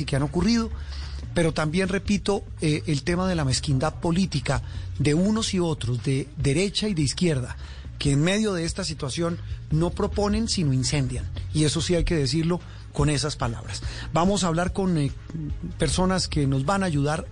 y que han ocurrido, pero también, repito, el tema de la mezquindad política de unos y otros, de derecha y de izquierda, que en medio de esta situación no proponen, sino incendian. Y eso sí hay que decirlo con esas palabras. Vamos a hablar con personas que nos van a ayudar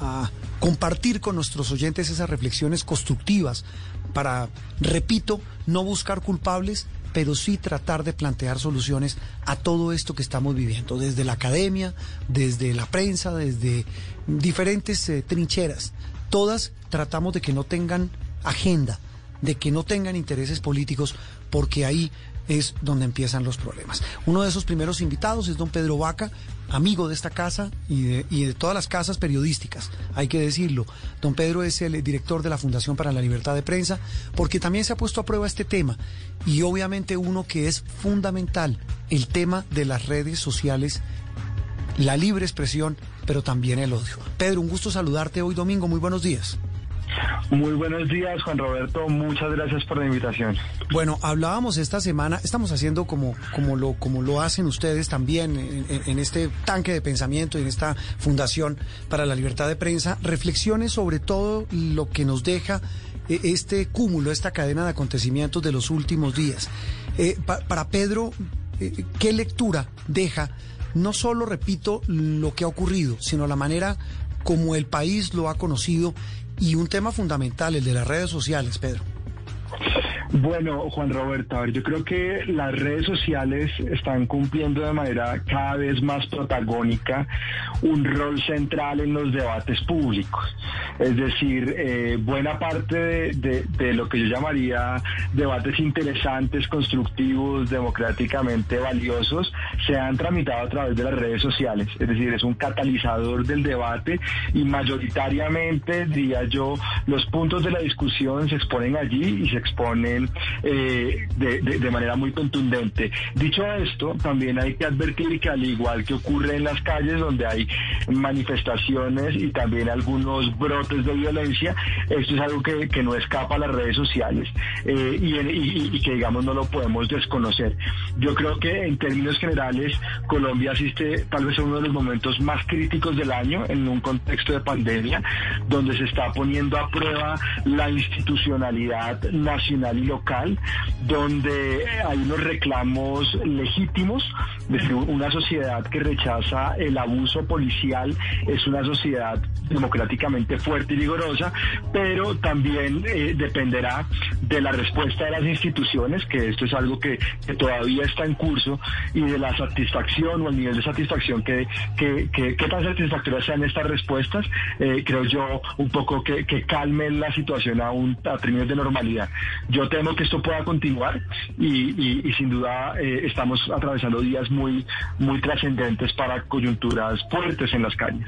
a compartir con nuestros oyentes esas reflexiones constructivas para, repito, no buscar culpables, pero sí tratar de plantear soluciones a todo esto que estamos viviendo, desde la academia, desde la prensa, desde diferentes trincheras. Todas tratamos de que no tengan agenda, de que no tengan intereses políticos, porque ahí es donde empiezan los problemas. Uno de esos primeros invitados es don Pedro Vaca, amigo de esta casa y de todas las casas periodísticas, hay que decirlo. Don Pedro es el director de la Fundación para la Libertad de Prensa, porque también se ha puesto a prueba este tema, y obviamente uno que es fundamental, el tema de las redes sociales, la libre expresión, pero también el odio. Pedro, un gusto saludarte hoy domingo, muy buenos días. Muy buenos días, Juan Roberto, muchas gracias por la invitación. Bueno, hablábamos esta semana, estamos haciendo como lo hacen ustedes también en este tanque de pensamiento y en esta Fundación para la Libertad de Prensa, reflexiones sobre todo lo que nos deja este cúmulo, esta cadena de acontecimientos de los últimos días. Para Pedro, ¿qué lectura deja? No solo, repito, lo que ha ocurrido, sino la manera como el país lo ha conocido. Y un tema fundamental, el de las redes sociales, Pedro. Bueno, Juan Roberto, a ver, yo creo que las redes sociales están cumpliendo de manera cada vez más protagónica un rol central en los debates públicos. Es decir, buena parte de lo que yo llamaría debates interesantes, constructivos, democráticamente valiosos, se han tramitado a través de las redes sociales. Es decir, es un catalizador del debate y mayoritariamente, diría yo, los puntos de la discusión se exponen allí y se exponen de manera muy contundente. Dicho esto, también hay que advertir que, al igual que ocurre en las calles donde hay manifestaciones y también algunos brotes de violencia, esto es algo que no escapa a las redes sociales y que, digamos, no lo podemos desconocer. Yo creo que en términos generales Colombia asiste tal vez a uno de los momentos más críticos del año en un contexto de pandemia, donde se está poniendo a prueba la institucionalidad nacional y local, donde hay unos reclamos legítimos. Desde una sociedad que rechaza el abuso policial es una sociedad democráticamente fuerte y vigorosa, pero también dependerá de la respuesta de las instituciones, que esto es algo que todavía está en curso, y de la satisfacción o el nivel de satisfacción que tan satisfactorias sean estas respuestas, creo yo, un poco que calme la situación a términos de normalidad. Yo temo que esto pueda continuar y sin duda estamos atravesando días muy, muy trascendentes para coyunturas fuertes en las calles.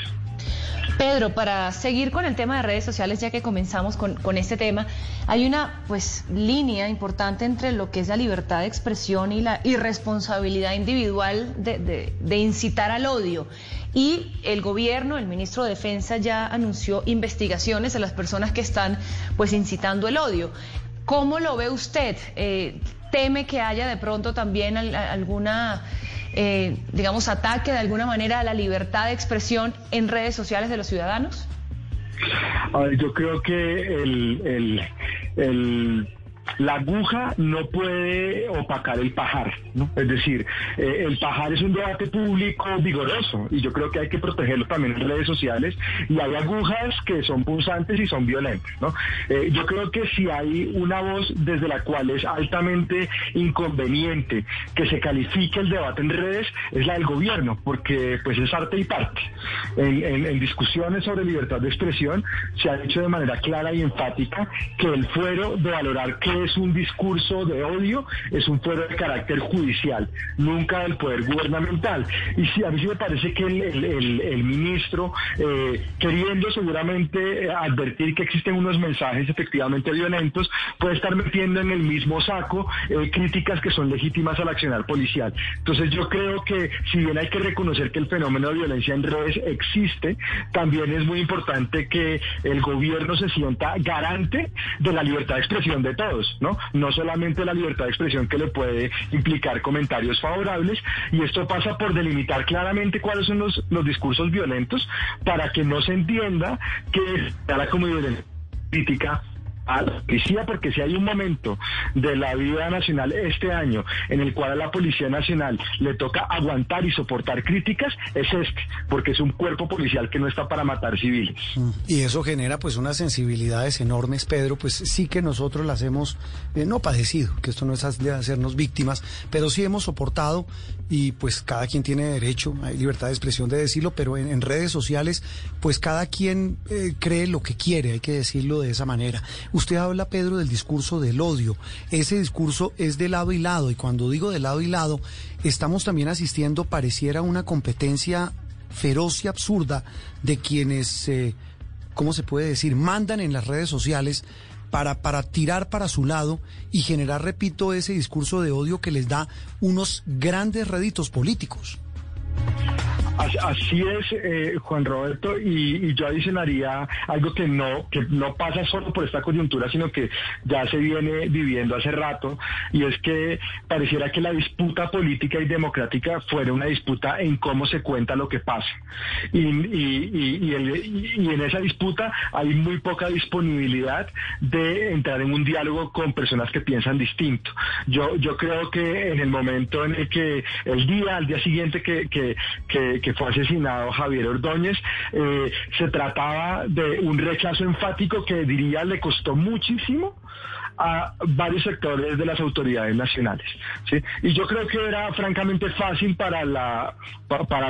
Pedro, para seguir con el tema de redes sociales, ya que comenzamos con este tema, hay una línea importante entre lo que es la libertad de expresión y la irresponsabilidad individual de incitar al odio. Y el gobierno, el ministro de Defensa, ya anunció investigaciones a las personas que están incitando el odio. ¿Cómo lo ve usted? ¿Teme que haya de pronto también alguna, ataque de alguna manera a la libertad de expresión en redes sociales de los ciudadanos? A ver, yo creo que la aguja no puede opacar el pajar, ¿no? Es decir, el pajar es un debate público vigoroso y yo creo que hay que protegerlo también en redes sociales, y hay agujas que son punzantes y son violentas, ¿no? Yo creo que si hay una voz desde la cual es altamente inconveniente que se califique el debate en redes, es la del gobierno, porque es arte y parte. En discusiones sobre libertad de expresión se ha dicho de manera clara y enfática que el fuero de valorar que es un discurso de odio es un fuero de carácter judicial, nunca del poder gubernamental. Y sí, a mí sí me parece que el ministro, queriendo seguramente advertir que existen unos mensajes efectivamente violentos, puede estar metiendo en el mismo saco críticas que son legítimas al accionar policial. Entonces yo creo que, si bien hay que reconocer que el fenómeno de violencia en redes existe, también es muy importante que el gobierno se sienta garante de la libertad de expresión de todos. todos, ¿no? No solamente la libertad de expresión, que le puede implicar comentarios favorables, y esto pasa por delimitar claramente cuáles son los discursos violentos, para que no se entienda que está la comunidad crítica a la policía, porque si hay un momento de la vida nacional este año en el cual a la Policía Nacional le toca aguantar y soportar críticas, es este, porque es un cuerpo policial que no está para matar civiles. Y eso genera pues unas sensibilidades enormes, Pedro, pues sí que nosotros las hemos, no padecido, que esto no es de hacernos víctimas, pero sí hemos soportado, y pues cada quien tiene derecho, hay libertad de expresión de decirlo, pero en redes sociales pues cada quien cree lo que quiere, hay que decirlo de esa manera. Usted habla, Pedro, del discurso del odio. Ese discurso es de lado y lado, y cuando digo de lado y lado, estamos también asistiendo, pareciera, a una competencia feroz y absurda de quienes, ¿cómo se puede decir?, mandan en las redes sociales para tirar para su lado y generar, repito, ese discurso de odio que les da unos grandes réditos políticos. Así es, Juan Roberto, y yo adicionaría algo que no pasa solo por esta coyuntura, sino que ya se viene viviendo hace rato, y es que pareciera que la disputa política y democrática fuera una disputa en cómo se cuenta lo que pasa. Y en esa disputa hay muy poca disponibilidad de entrar en un diálogo con personas que piensan distinto. Yo creo que en el momento en el que al día siguiente que fue asesinado Javier Ordóñez, se trataba de un rechazo enfático que, diría, le costó muchísimo a varios sectores de las autoridades nacionales, ¿sí? Y yo creo que era francamente fácil para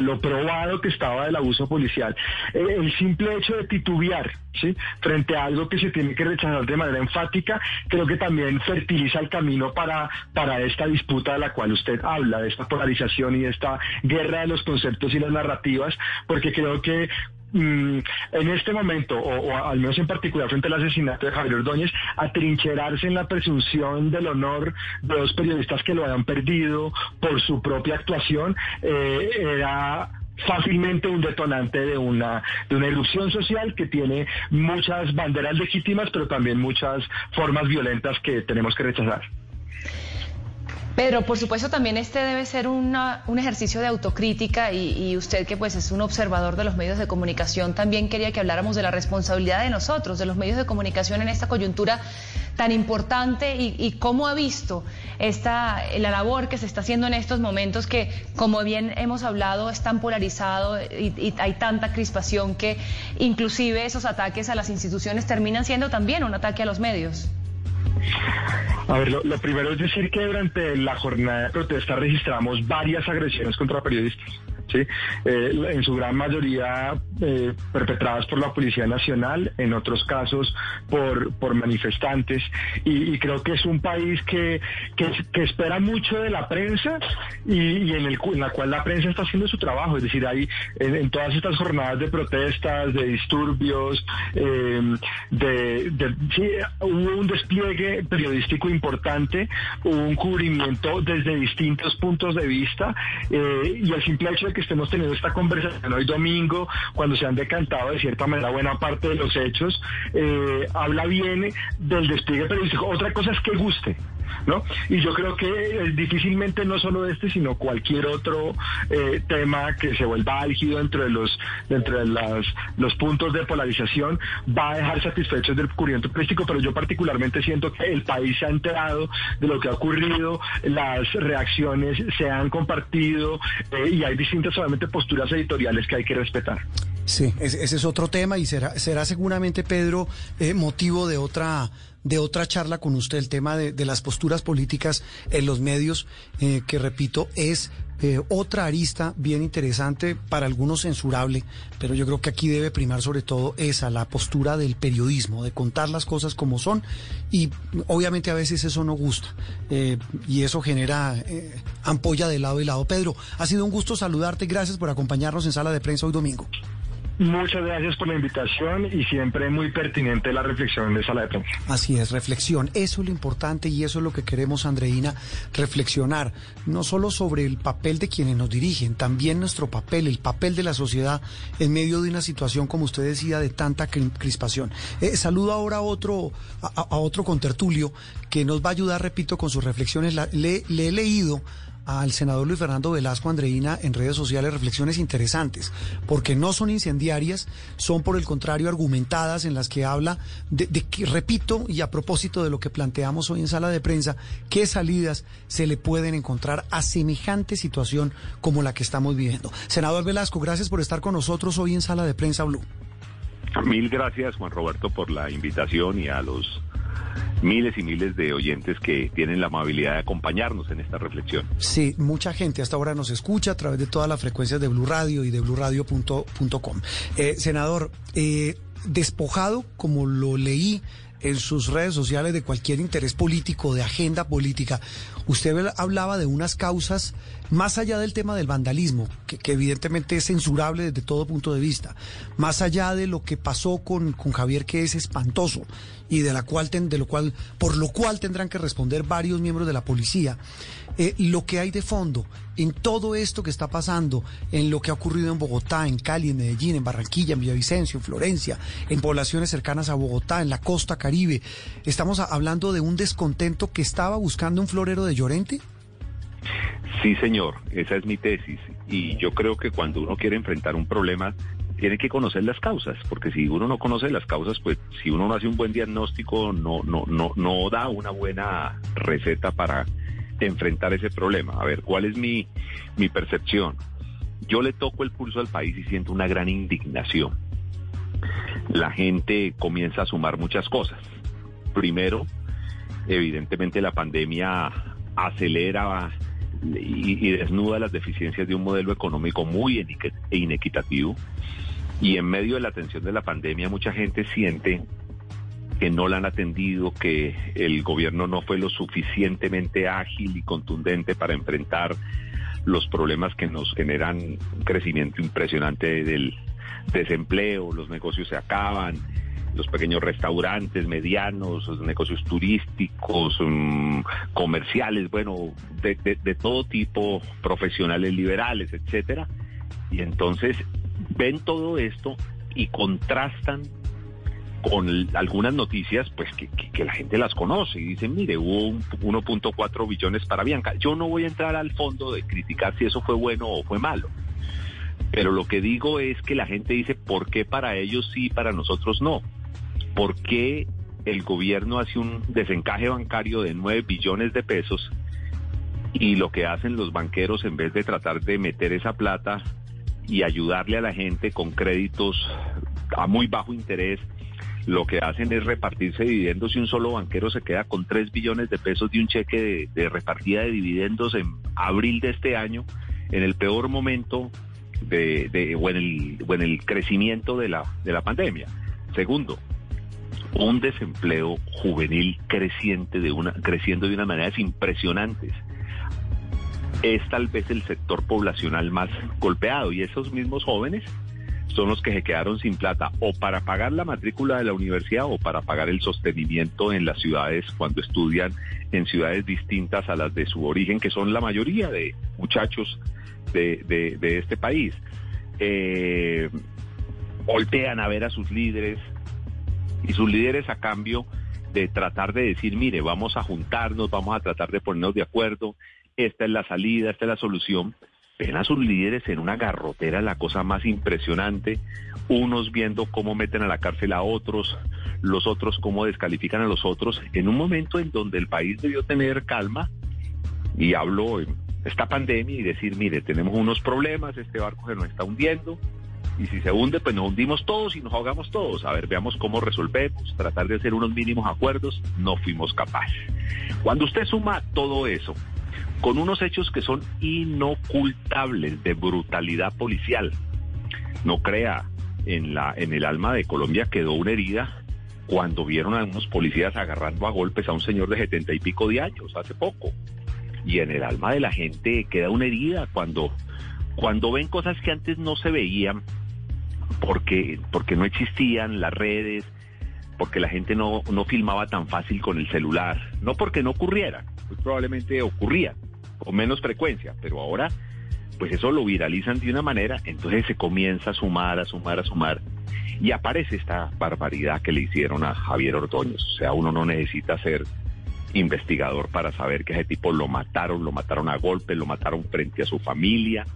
lo probado que estaba del abuso policial, el simple hecho de titubear, ¿sí?, frente a algo que se tiene que rechazar de manera enfática. Creo que también fertiliza el camino para esta disputa de la cual usted habla, de esta polarización y de esta guerra de los conceptos y las narrativas, porque creo que en este momento, o al menos en particular frente al asesinato de Javier Ordóñez, atrincherarse en la presunción del honor de dos periodistas que lo habían perdido por su propia actuación, era fácilmente un detonante de una irrupción social que tiene muchas banderas legítimas, pero también muchas formas violentas que tenemos que rechazar. Pedro, por supuesto también este debe ser un ejercicio de autocrítica, y usted, que pues es un observador de los medios de comunicación, también quería que habláramos de la responsabilidad de nosotros, de los medios de comunicación, en esta coyuntura tan importante, y cómo ha visto la labor que se está haciendo en estos momentos que, como bien hemos hablado, es tan polarizado y hay tanta crispación que inclusive esos ataques a las instituciones terminan siendo también un ataque a los medios. A ver, lo primero es decir que durante la jornada de protesta registramos varias agresiones contra periodistas, ¿sí? En su gran mayoría perpetradas por la Policía Nacional, en otros casos por manifestantes, y creo que es un país que espera mucho de la prensa, y en la cual la prensa está haciendo su trabajo. Es decir, hay en todas estas jornadas de protestas, de disturbios, sí, hubo un despliegue periodístico importante, hubo un cubrimiento desde distintos puntos de vista, y el simple hecho de que estemos teniendo esta conversación hoy domingo, cuando se han decantado de cierta manera buena parte de los hechos, habla bien del despliegue periodístico. Otra cosa es que guste, ¿no? Y yo creo que difícilmente, no solo este, sino cualquier otro tema que se vuelva álgido entre los puntos de polarización, va a dejar satisfechos del cubrimiento periodístico. Pero yo particularmente siento que el país se ha enterado de lo que ha ocurrido, las reacciones se han compartido, y hay distintas solamente posturas editoriales que hay que respetar. Sí, ese es otro tema, y será seguramente, Pedro, motivo de otra charla con usted, el tema de las posturas políticas en los medios, que, repito, es otra arista bien interesante, para algunos censurable, pero yo creo que aquí debe primar sobre todo esa, la postura del periodismo, de contar las cosas como son, y obviamente a veces eso no gusta, y eso genera ampolla de lado y lado. Pedro, ha sido un gusto saludarte, gracias por acompañarnos en Sala de Prensa hoy domingo. Muchas gracias por la invitación y siempre muy pertinente la reflexión de Sala de Prensa. Así es, reflexión. Eso es lo importante y eso es lo que queremos, Andreina, reflexionar. No solo sobre el papel de quienes nos dirigen, también nuestro papel, el papel de la sociedad en medio de una situación, como usted decía, de tanta crispación. Saludo ahora a otro contertulio que nos va a ayudar, repito, con sus reflexiones. Le he leído al senador Luis Fernando Velasco, Andreina, en redes sociales, reflexiones interesantes, porque no son incendiarias, son por el contrario argumentadas, en las que habla de que, repito, y a propósito de lo que planteamos hoy en Sala de Prensa, qué salidas se le pueden encontrar a semejante situación como la que estamos viviendo. Senador Velasco, gracias por estar con nosotros hoy en Sala de Prensa Blue. Mil gracias, Juan Roberto, por la invitación y a los miles y miles de oyentes que tienen la amabilidad de acompañarnos en esta reflexión. Sí, mucha gente hasta ahora nos escucha a través de todas las frecuencias de Blu Radio y de bluradio.com. Senador, despojado, como lo leí en sus redes sociales, de cualquier interés político, de agenda política, usted hablaba de unas causas más allá del tema del vandalismo, que evidentemente es censurable desde todo punto de vista, más allá de lo que pasó con Javier, que es espantoso, y por lo cual tendrán que responder varios miembros de la policía. Lo que hay de fondo en todo esto que está pasando, en lo que ha ocurrido en Bogotá, en Cali, en Medellín, en Barranquilla, en Villavicencio, en Florencia, en poblaciones cercanas a Bogotá, en la costa Caribe, ¿estamos hablando de un descontento que estaba buscando un florero de Llorente? Sí, señor, esa es mi tesis, y yo creo que cuando uno quiere enfrentar un problema tiene que conocer las causas, porque si uno no conoce las causas, pues si uno no hace un buen diagnóstico, no da una buena receta para enfrentar ese problema. A ver, ¿cuál es mi percepción? Yo le toco el pulso al país y siento una gran indignación. La gente comienza a sumar muchas cosas. Primero, evidentemente la pandemia acelera y desnuda las deficiencias de un modelo económico muy inequitativo, y en medio de la atención de la pandemia mucha gente siente que no la han atendido, que el gobierno no fue lo suficientemente ágil y contundente para enfrentar los problemas que nos generan un crecimiento impresionante del desempleo. Los negocios se acaban, los pequeños restaurantes, medianos, los negocios turísticos, comerciales, bueno, de todo tipo, profesionales liberales, etcétera. Y entonces ven todo esto y contrastan con algunas noticias pues que la gente las conoce y dicen, mire, hubo 1.4 billones para Avianca. Yo no voy a entrar al fondo de criticar si eso fue bueno o fue malo, pero lo que digo es que la gente dice, ¿por qué para ellos sí, para nosotros no? ¿Por qué el gobierno hace un desencaje bancario de 9 billones de pesos y lo que hacen los banqueros, en vez de tratar de meter esa plata y ayudarle a la gente con créditos a muy bajo interés, lo que hacen es repartirse dividendos, y un solo banquero se queda con 3 billones de pesos de un cheque de repartida de dividendos en abril de este año, en el peor momento o en el crecimiento de la pandemia? Segundo, un desempleo juvenil creciendo de unas maneras impresionantes. Es tal vez el sector poblacional más golpeado, y esos mismos jóvenes son los que se quedaron sin plata, o para pagar la matrícula de la universidad, o para pagar el sostenimiento en las ciudades cuando estudian en ciudades distintas a las de su origen, que son la mayoría de muchachos de este país. Voltean a ver a sus líderes, y sus líderes, a cambio de tratar de decir, mire, vamos a juntarnos, vamos a tratar de ponernos de acuerdo, esta es la salida, esta es la solución, ven a sus líderes en una garrotera, la cosa más impresionante, unos viendo cómo meten a la cárcel a otros, los otros cómo descalifican a los otros, en un momento en donde el país debió tener calma, y habló esta pandemia, y decir, mire, tenemos unos problemas, este barco se nos está hundiendo, y si se hunde, pues nos hundimos todos y nos ahogamos todos. A ver, veamos cómo resolvemos, tratar de hacer unos mínimos acuerdos. No fuimos capaces. Cuando usted suma todo eso con unos hechos que son inocultables de brutalidad policial, no crea, en el alma de Colombia quedó una herida cuando vieron a unos policías agarrando a golpes a un señor de 70 y pico de años hace poco, y en el alma de la gente queda una herida cuando ven cosas que antes no se veían, porque no existían las redes, porque la gente no filmaba tan fácil con el celular. No porque no ocurriera, pues probablemente ocurría con menos frecuencia, pero ahora pues eso lo viralizan de una manera, entonces se comienza a sumar y aparece esta barbaridad que le hicieron a Javier Ordóñez. O sea, uno no necesita ser investigador para saber que ese tipo lo mataron a golpes, lo mataron frente a su familia,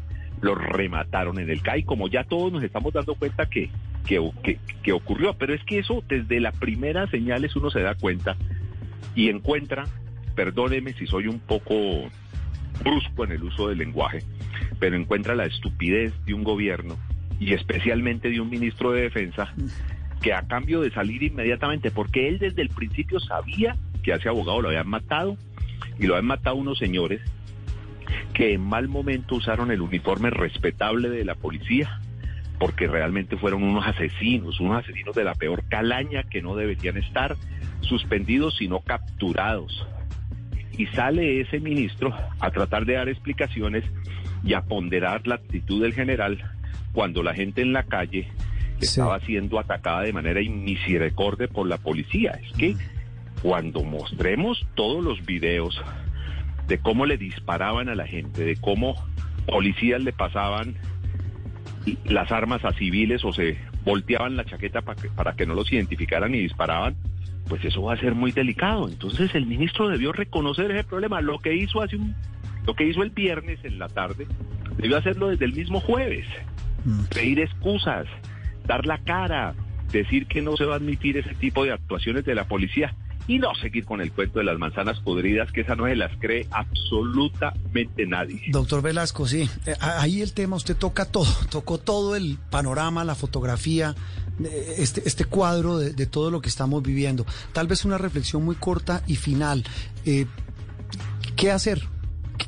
lo remataron en el CAI, como ya todos nos estamos dando cuenta que ocurrió. Pero es que eso, desde las primeras señales uno se da cuenta y encuentra, perdóneme si soy un poco brusco en el uso del lenguaje, pero encuentra la estupidez de un gobierno y especialmente de un ministro de Defensa que, a cambio de salir inmediatamente, porque él desde el principio sabía que a ese abogado lo habían matado, y lo habían matado unos señores que en mal momento usaron el uniforme respetable de la policía, porque realmente fueron unos asesinos de la peor calaña, que no deberían estar suspendidos sino capturados. Y sale ese ministro a tratar de dar explicaciones y a ponderar la actitud del general, cuando la gente en la calle estaba siendo atacada de manera inmisericordia por la policía. Es que cuando mostremos todos los videos de cómo le disparaban a la gente, de cómo policías le pasaban las armas a civiles o se volteaban la chaqueta para que no los identificaran y disparaban, pues eso va a ser muy delicado. Entonces el ministro debió reconocer ese problema. Lo que hizo el viernes en la tarde, debió hacerlo desde el mismo jueves. Pedir excusas, dar la cara, decir que no se va a admitir ese tipo de actuaciones de la policía, y no seguir con el cuento de las manzanas podridas, que esa no se las cree absolutamente nadie. Doctor Velasco, sí, ahí el tema, usted tocó todo el panorama, la fotografía, este cuadro de todo lo que estamos viviendo. Tal vez una reflexión muy corta y final. ¿Qué hacer?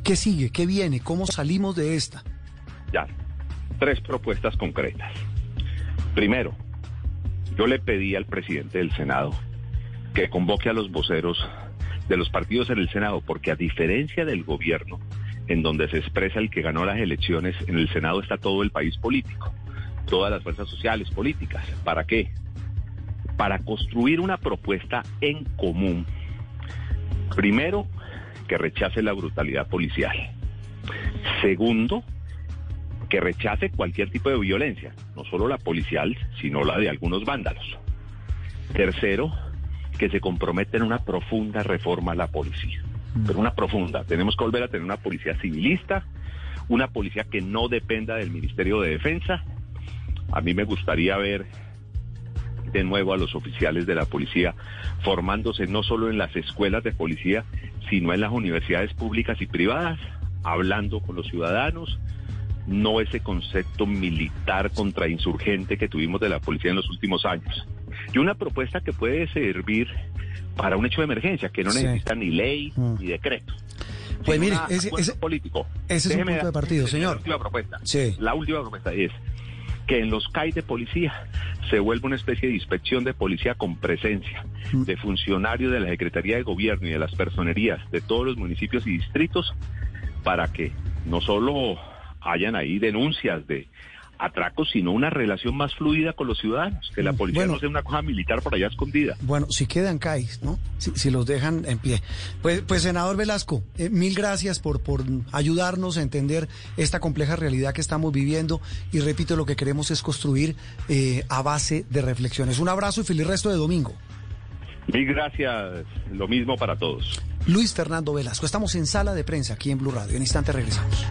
¿Qué sigue? ¿Qué viene? ¿Cómo salimos de esta? Ya, 3 propuestas concretas. Primero, yo le pedí al presidente del Senado que convoque a los voceros de los partidos en el Senado, porque a diferencia del gobierno, en donde se expresa el que ganó las elecciones, en el Senado está todo el país político, todas las fuerzas sociales políticas. ¿Para qué? Para construir una propuesta en común. Primero, que rechace la brutalidad policial. Segundo, que rechace cualquier tipo de violencia, no solo la policial, sino la de algunos vándalos. Tercero, que se comprometen a una profunda reforma a la policía, pero una profunda. Tenemos que volver a tener una policía civilista, una policía que no dependa del Ministerio de Defensa. A mí me gustaría ver de nuevo a los oficiales de la policía formándose no solo en las escuelas de policía, sino en las universidades públicas y privadas, hablando con los ciudadanos. No ese concepto militar contrainsurgente que tuvimos de la policía en los últimos años. Y una propuesta que puede servir para un hecho de emergencia, que no necesita ni ley ni decreto. Pues mire, ese político. Ese es un punto de partido, señor. La última propuesta es que en los CAI de policía se vuelva una especie de inspección de policía con presencia de funcionarios de la Secretaría de Gobierno y de las personerías de todos los municipios y distritos, para que no solo hayan ahí denuncias de atracos, sino una relación más fluida con los ciudadanos, que la policía no sea una cosa militar por allá escondida. Bueno, si quedan CAIs, ¿no? Si los dejan en pie. Pues senador Velasco, mil gracias por ayudarnos a entender esta compleja realidad que estamos viviendo, y repito, lo que queremos es construir a base de reflexiones. Un abrazo y feliz resto de domingo. Mil gracias, lo mismo para todos. Luis Fernando Velasco, estamos en Sala de Prensa aquí en Blu Radio. En instante regresamos.